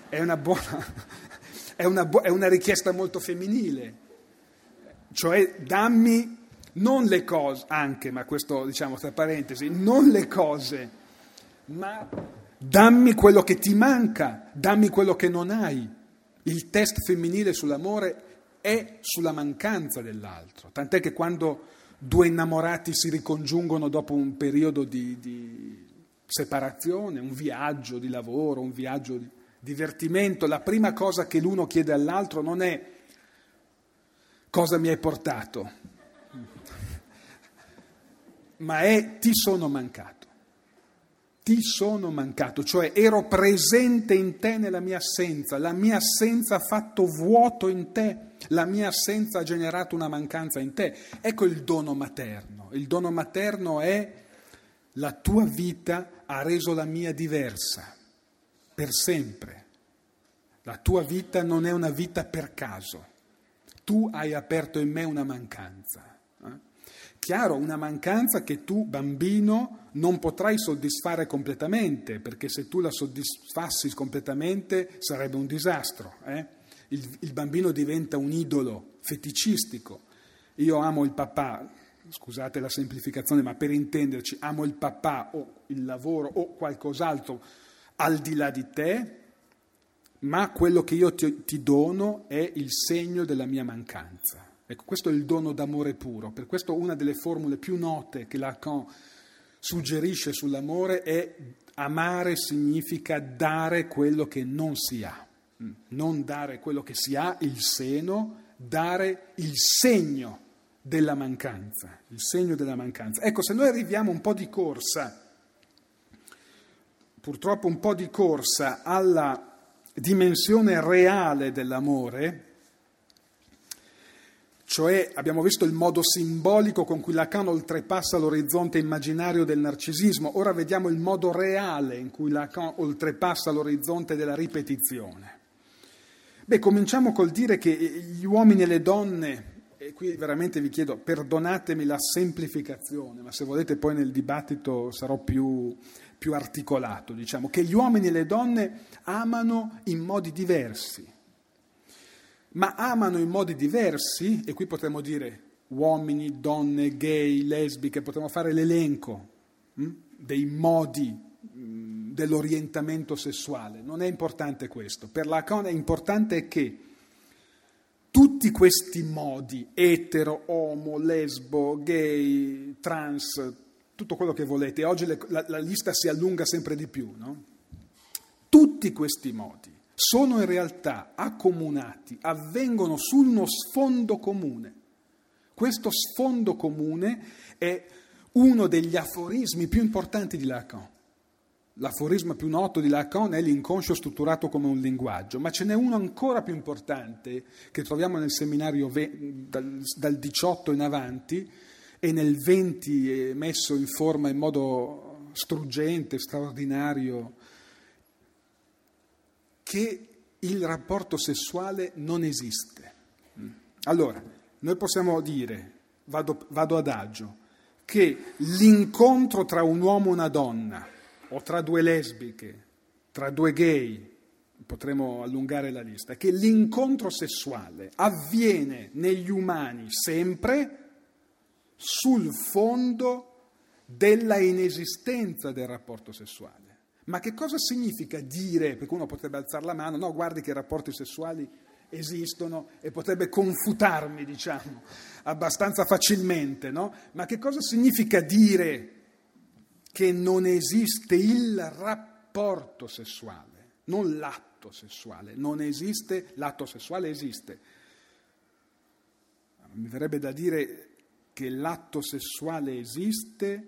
è una richiesta molto femminile, cioè dammi non le cose, anche, ma questo diciamo tra parentesi, non le cose, ma dammi quello che ti manca, dammi quello che non hai. Il test femminile sull'amore è sulla mancanza dell'altro, tant'è che quando due innamorati si ricongiungono dopo un periodo di separazione, un viaggio di lavoro, un viaggio di divertimento, la prima cosa che l'uno chiede all'altro non è cosa mi hai portato, ma è ti sono mancato, cioè ero presente in te nella mia assenza, la mia assenza ha fatto vuoto in te, la mia assenza ha generato una mancanza in te. Ecco il dono materno è la tua vita ha reso la mia diversa, per sempre. La tua vita non è una vita per caso. Tu hai aperto in me una mancanza. Chiaro, una mancanza che tu, bambino, non potrai soddisfare completamente, perché se tu la soddisfassi completamente sarebbe un disastro. Il bambino diventa un idolo feticistico. Io amo il papà. Scusate la semplificazione, ma per intenderci, amo il papà o il lavoro o qualcos'altro al di là di te, ma quello che io ti dono è il segno della mia mancanza. Ecco, questo è il dono d'amore puro. Per questo una delle formule più note che Lacan suggerisce sull'amore è amare significa dare quello che non si ha. Non dare quello che si ha, il seno, dare il segno della mancanza, il segno della mancanza. Ecco, se noi arriviamo un po' di corsa alla dimensione reale dell'amore, Cioè abbiamo visto il modo simbolico con cui Lacan oltrepassa l'orizzonte immaginario del narcisismo, ora vediamo il modo reale in cui Lacan oltrepassa l'orizzonte della ripetizione. Beh, cominciamo col dire che gli uomini e le donne, e qui veramente vi chiedo, perdonatemi la semplificazione, ma se volete poi nel dibattito sarò più articolato, diciamo, che gli uomini e le donne amano in modi diversi. Ma amano in modi diversi, e qui potremmo dire uomini, donne, gay, lesbiche, potremmo fare l'elenco dei modi dell'orientamento sessuale. Non è importante questo. Per Lacan è importante che tutti questi modi, etero, homo, lesbo, gay, trans, tutto quello che volete, oggi la lista si allunga sempre di più, no? Tutti questi modi sono in realtà accomunati, avvengono su uno sfondo comune. Questo sfondo comune è uno degli aforismi più importanti di Lacan. L'aforisma più noto di Lacan è l'inconscio strutturato come un linguaggio, ma ce n'è uno ancora più importante che troviamo nel seminario dal 18 in avanti e nel 20 è messo in forma in modo struggente, straordinario, che il rapporto sessuale non esiste. Allora, noi possiamo dire, vado ad agio, che l'incontro tra un uomo e una donna, o tra due lesbiche, tra due gay, potremmo allungare la lista, che l'incontro sessuale avviene negli umani sempre sul fondo della inesistenza del rapporto sessuale. Ma che cosa significa dire, perché uno potrebbe alzare la mano, no, guardi che i rapporti sessuali esistono e potrebbe confutarmi, diciamo, abbastanza facilmente, no? Ma che cosa significa dire che non esiste il rapporto sessuale, non l'atto sessuale? Non esiste, l'atto sessuale esiste. Mi verrebbe da dire che l'atto sessuale esiste,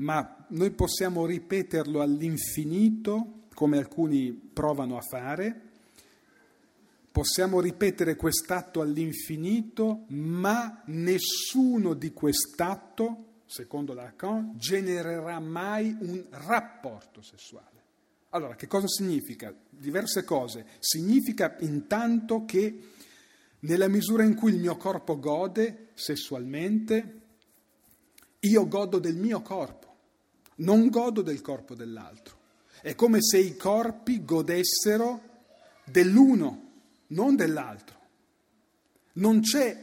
ma noi possiamo ripeterlo all'infinito, come alcuni provano a fare, possiamo ripetere quest'atto all'infinito, ma nessuno di quest'atto, secondo Lacan, genererà mai un rapporto sessuale. Allora, che cosa significa? Diverse cose. Significa intanto che nella misura in cui il mio corpo gode sessualmente, io godo del mio corpo. Non godo del corpo dell'altro. È come se i corpi godessero dell'uno, non dell'altro. Non c'è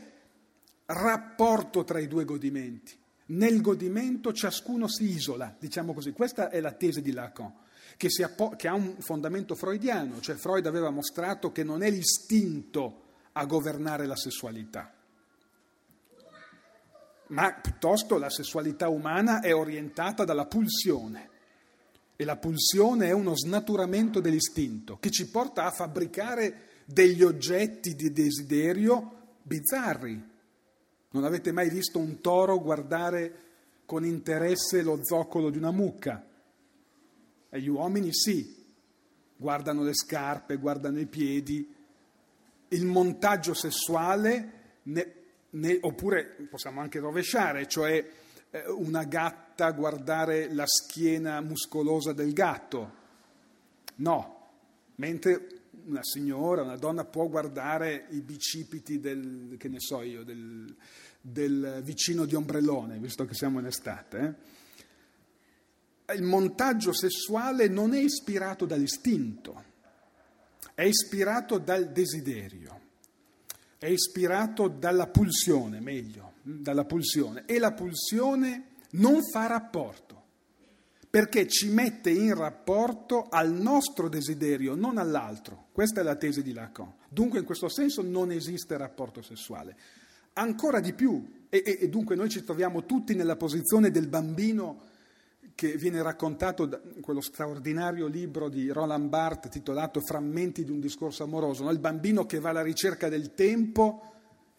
rapporto tra i due godimenti. Nel godimento ciascuno si isola, diciamo così. Questa è la tesi di Lacan, che ha un fondamento freudiano, cioè Freud aveva mostrato che non è l'istinto a governare la sessualità, ma piuttosto la sessualità umana è orientata dalla pulsione, e la pulsione è uno snaturamento dell'istinto che ci porta a fabbricare degli oggetti di desiderio bizzarri. Non avete mai visto un toro guardare con interesse lo zoccolo di una mucca? E gli uomini sì, guardano le scarpe, guardano i piedi. Il montaggio sessuale oppure possiamo anche rovesciare, cioè una gatta guardare la schiena muscolosa del gatto. No, mentre una signora, una donna può guardare i bicipiti del vicino di ombrellone, visto che siamo in estate. Il montaggio sessuale non è ispirato dall'istinto, è ispirato dal desiderio. È ispirato dalla pulsione, e la pulsione non fa rapporto, perché ci mette in rapporto al nostro desiderio, non all'altro. Questa è la tesi di Lacan. Dunque in questo senso non esiste rapporto sessuale. Ancora di più, e dunque noi ci troviamo tutti nella posizione del bambino che viene raccontato da quello straordinario libro di Roland Barthes titolato Frammenti di un discorso amoroso, no? Il bambino che va alla ricerca del tempo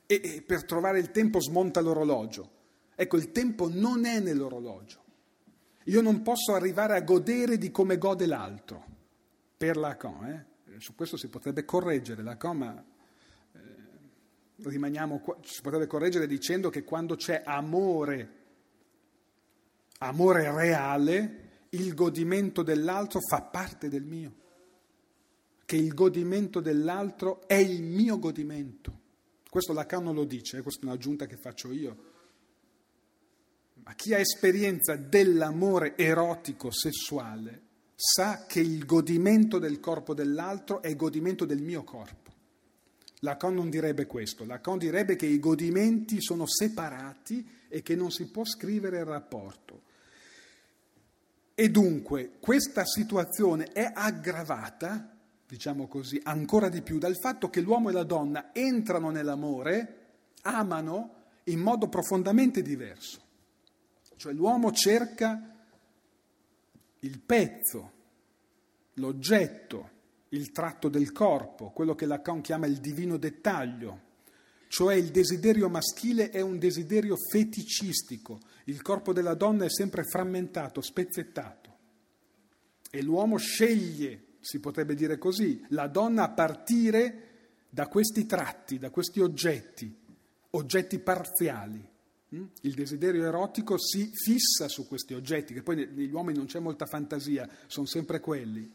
e per trovare il tempo smonta l'orologio. Ecco, il tempo non è nell'orologio. Io non posso arrivare a godere di come gode l'altro, per Lacan. Su questo si potrebbe correggere Lacan, ma rimaniamo qua, si potrebbe correggere dicendo che quando c'è amore, amore reale, il godimento dell'altro fa parte del mio, che il godimento dell'altro è il mio godimento. Questo Lacan non lo dice, questa è un'aggiunta che faccio io. Ma chi ha esperienza dell'amore erotico sessuale sa che il godimento del corpo dell'altro è il godimento del mio corpo. Lacan non direbbe questo, Lacan direbbe che i godimenti sono separati e che non si può scrivere il rapporto. E dunque questa situazione è aggravata, diciamo così, ancora di più dal fatto che l'uomo e la donna entrano nell'amore, amano in modo profondamente diverso. Cioè l'uomo cerca il pezzo, l'oggetto, il tratto del corpo, quello che Lacan chiama il divino dettaglio, cioè il desiderio maschile è un desiderio feticistico, il corpo della donna è sempre frammentato, spezzettato e l'uomo sceglie, si potrebbe dire così, la donna a partire da questi tratti, da questi oggetti, oggetti parziali. Il desiderio erotico si fissa su questi oggetti, che poi negli uomini non c'è molta fantasia, sono sempre quelli.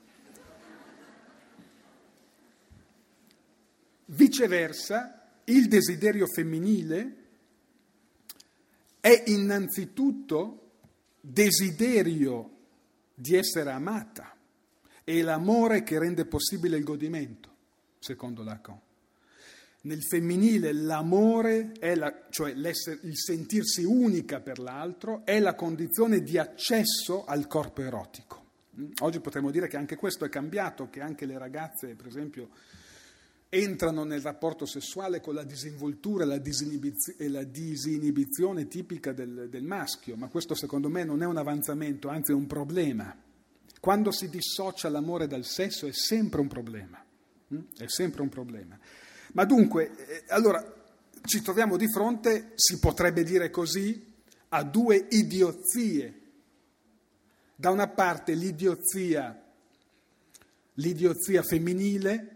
Viceversa, il desiderio femminile è innanzitutto desiderio di essere amata, è l'amore che rende possibile il godimento, secondo Lacan. Nel femminile l'amore, cioè il sentirsi unica per l'altro, è la condizione di accesso al corpo erotico. Oggi potremmo dire che anche questo è cambiato, che anche le ragazze, per esempio, entrano nel rapporto sessuale con la disinvoltura e la disinibizione tipica del maschio, ma questo secondo me non è un avanzamento, anzi è un problema. Quando si dissocia l'amore dal sesso è sempre un problema, è sempre un problema. Ma dunque, allora, ci troviamo di fronte, si potrebbe dire così, a due idiozie. Da una parte l'idiozia femminile,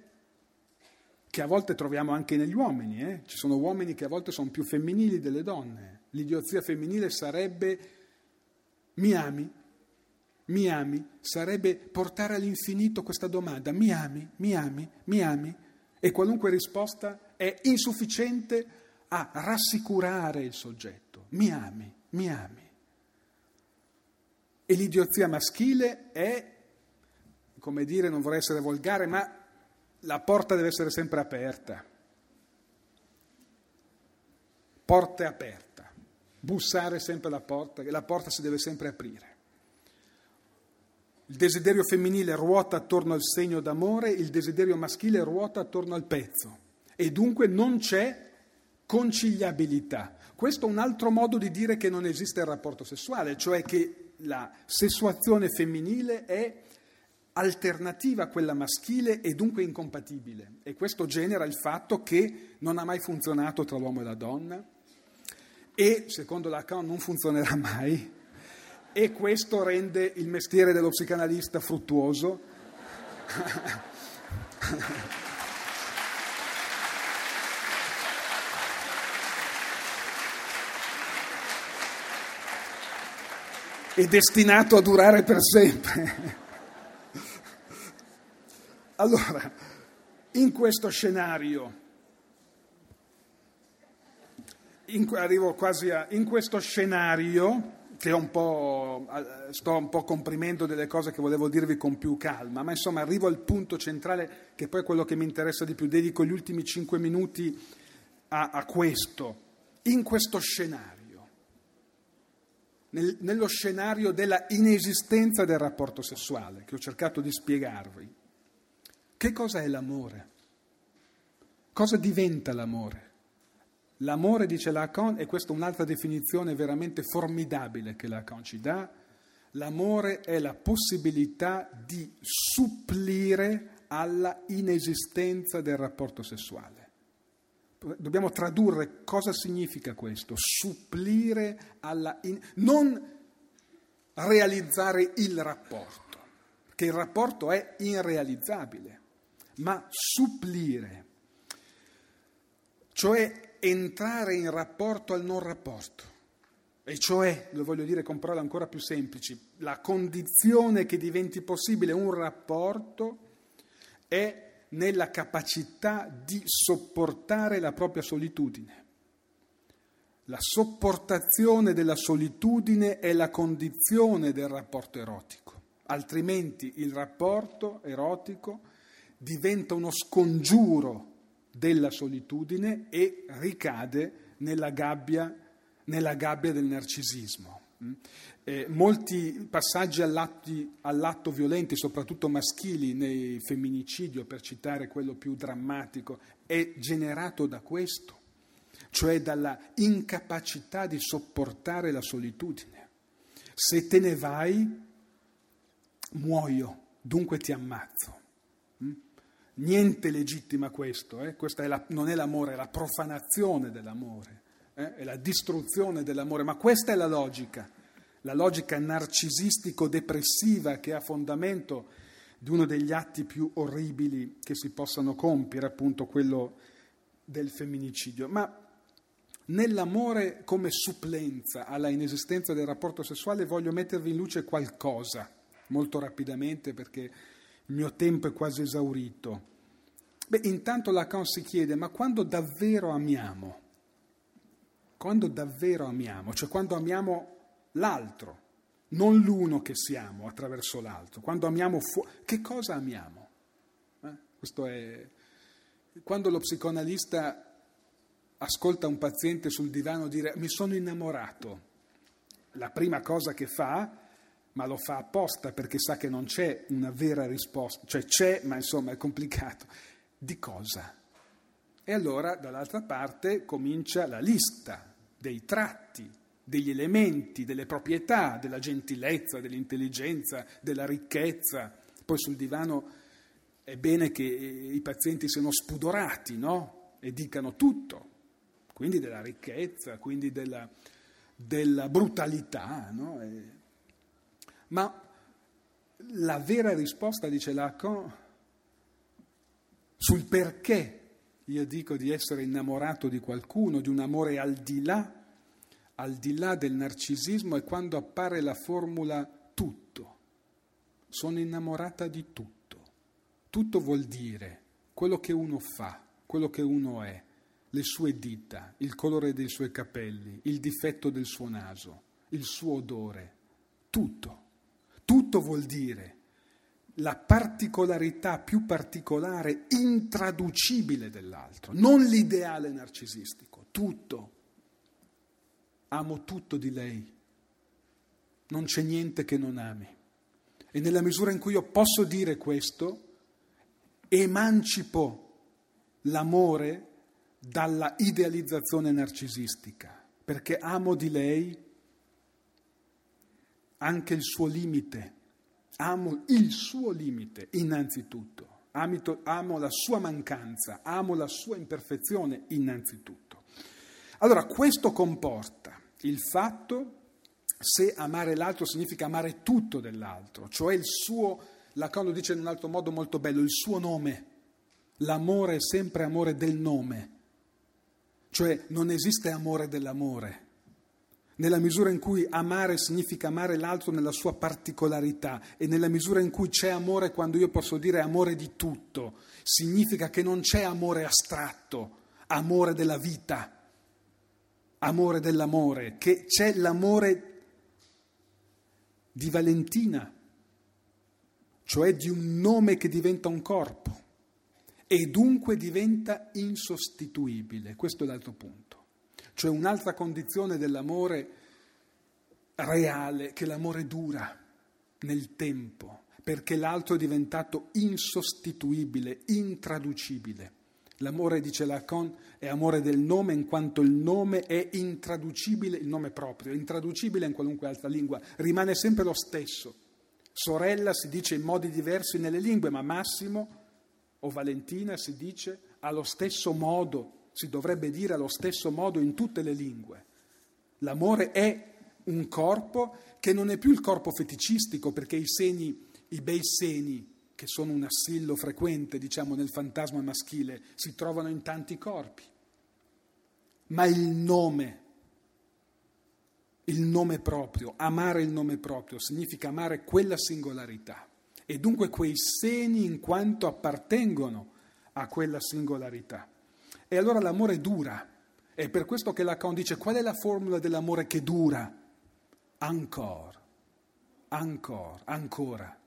che a volte troviamo anche negli uomini, Ci sono uomini che a volte sono più femminili delle donne. L'idiozia femminile sarebbe mi ami, sarebbe portare all'infinito questa domanda, mi ami? E qualunque risposta è insufficiente a rassicurare il soggetto. Mi ami. E l'idiozia maschile è, come dire, non vorrei essere volgare, ma la porta deve essere sempre aperta. Porta è aperta. Bussare sempre alla porta, che la porta si deve sempre aprire. Il desiderio femminile ruota attorno al segno d'amore, il desiderio maschile ruota attorno al pezzo e dunque non c'è conciliabilità. Questo è un altro modo di dire che non esiste il rapporto sessuale, cioè che la sessuazione femminile è alternativa a quella maschile e dunque incompatibile, e questo genera il fatto che non ha mai funzionato tra l'uomo e la donna e secondo Lacan non funzionerà mai. E questo rende il mestiere dello psicanalista fruttuoso. È destinato a durare per sempre. Allora, in questo scenario, arrivo quasi a... In questo scenario... che sto un po' comprimendo delle cose che volevo dirvi con più calma, ma insomma arrivo al punto centrale che poi è quello che mi interessa di più, dedico gli ultimi 5 minuti a questo. In questo scenario, nello scenario della inesistenza del rapporto sessuale, che ho cercato di spiegarvi, che cosa è l'amore? Cosa diventa l'amore? L'amore, dice Lacan, e questa è un'altra definizione veramente formidabile che Lacan ci dà, l'amore è la possibilità di supplire alla inesistenza del rapporto sessuale. Dobbiamo tradurre cosa significa questo, supplire alla... non realizzare il rapporto, perché il rapporto è irrealizzabile, ma supplire. cioè entrare in rapporto al non rapporto. E cioè, lo voglio dire con parole ancora più semplici, la condizione che diventi possibile un rapporto è nella capacità di sopportare la propria solitudine. La sopportazione della solitudine è la condizione del rapporto erotico, altrimenti il rapporto erotico diventa uno scongiuro della solitudine e ricade nella gabbia del narcisismo. Molti passaggi all'atto violenti, soprattutto maschili, nel femminicidio, per citare quello più drammatico, è generato da questo, cioè dalla incapacità di sopportare la solitudine. Se te ne vai, muoio, dunque ti ammazzo. Niente legittima questo, questa è non è l'amore, è la profanazione dell'amore. È la distruzione dell'amore, ma questa è la logica narcisistico-depressiva che ha fondamento di uno degli atti più orribili che si possano compiere, appunto quello del femminicidio. Ma nell'amore come supplenza alla inesistenza del rapporto sessuale voglio mettervi in luce qualcosa, molto rapidamente perché il mio tempo è quasi esaurito. Intanto Lacan si chiede, ma quando davvero amiamo? Quando davvero amiamo, cioè quando amiamo l'altro, non l'uno che siamo attraverso l'altro, quando amiamo che cosa amiamo? Questo è quando lo psicoanalista ascolta un paziente sul divano dire mi sono innamorato, la prima cosa che fa, ma lo fa apposta perché sa che non c'è una vera risposta, cioè c'è, ma insomma è complicato, di cosa? E allora, dall'altra parte, comincia la lista dei tratti, degli elementi, delle proprietà, della gentilezza, dell'intelligenza, della ricchezza. Poi sul divano è bene che i pazienti siano spudorati, no? E dicano tutto, quindi della ricchezza, quindi della brutalità, no? Ma la vera risposta, dice Lacan, sul perché io dico di essere innamorato di qualcuno, di un amore al di là del narcisismo, è quando appare la formula tutto. Sono innamorata di tutto. Tutto vuol dire quello che uno fa, quello che uno è, le sue dita, il colore dei suoi capelli, il difetto del suo naso, il suo odore, tutto. Tutto vuol dire la particolarità più particolare, intraducibile dell'altro, non l'ideale narcisistico, tutto. Amo tutto di lei, non c'è niente che non ami. E nella misura in cui io posso dire questo, emancipo l'amore dalla idealizzazione narcisistica, perché amo di lei anche il suo limite. Amo il suo limite, innanzitutto. Amo la sua mancanza, amo la sua imperfezione, innanzitutto. Allora, questo comporta il fatto, se amare l'altro significa amare tutto dell'altro, cioè il suo, Lacan lo dice in un altro modo molto bello, il suo nome. L'amore è sempre amore del nome. Cioè, non esiste amore dell'amore. Nella misura in cui amare significa amare l'altro nella sua particolarità e nella misura in cui c'è amore, quando io posso dire amore di tutto, significa che non c'è amore astratto, amore della vita, amore dell'amore, che c'è l'amore di Valentina, cioè di un nome che diventa un corpo e dunque diventa insostituibile. Questo è l'altro punto. Cioè un'altra condizione dell'amore reale, che l'amore dura nel tempo, perché l'altro è diventato insostituibile, intraducibile. L'amore, dice Lacan, è amore del nome in quanto il nome è intraducibile, il nome proprio, è intraducibile in qualunque altra lingua, rimane sempre lo stesso. Sorella si dice in modi diversi nelle lingue, ma Massimo o Valentina si dice allo stesso modo. Si dovrebbe dire allo stesso modo in tutte le lingue. L'amore è un corpo che non è più il corpo feticistico, perché i bei seni, che sono un assillo frequente, diciamo, nel fantasma maschile, si trovano in tanti corpi. ma il nome proprio, amare il nome proprio significa amare quella singolarità e dunque quei segni in quanto appartengono a quella singolarità. E allora l'amore dura, è per questo che Lacan dice: qual è la formula dell'amore che dura? Ancora, ancora, ancora,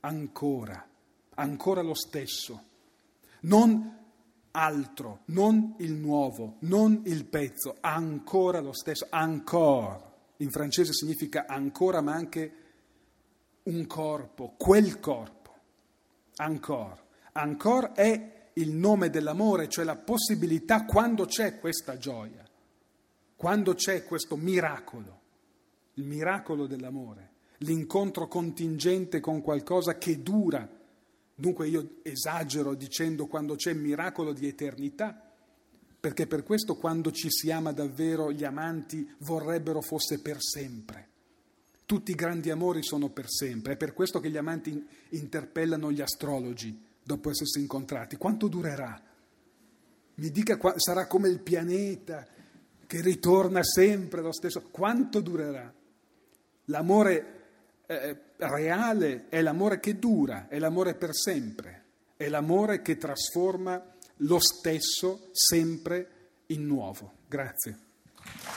ancora, ancora lo stesso, non altro, non il nuovo, non il pezzo, ancora lo stesso, ancora. In francese significa ancora, ma anche un corpo, quel corpo, ancora. Ancora è il nome dell'amore, cioè la possibilità, quando c'è questa gioia, quando c'è questo miracolo, il miracolo dell'amore, l'incontro contingente con qualcosa che dura. Dunque io esagero dicendo quando c'è il miracolo di eternità, perché per questo quando ci si ama davvero gli amanti vorrebbero fosse per sempre. Tutti i grandi amori sono per sempre, è per questo che gli amanti interpellano gli astrologi dopo essersi incontrati. Quanto durerà? Mi dica, sarà come il pianeta che ritorna sempre lo stesso. Quanto durerà? L'amore reale è l'amore che dura, è l'amore per sempre, è l'amore che trasforma lo stesso sempre in nuovo. Grazie.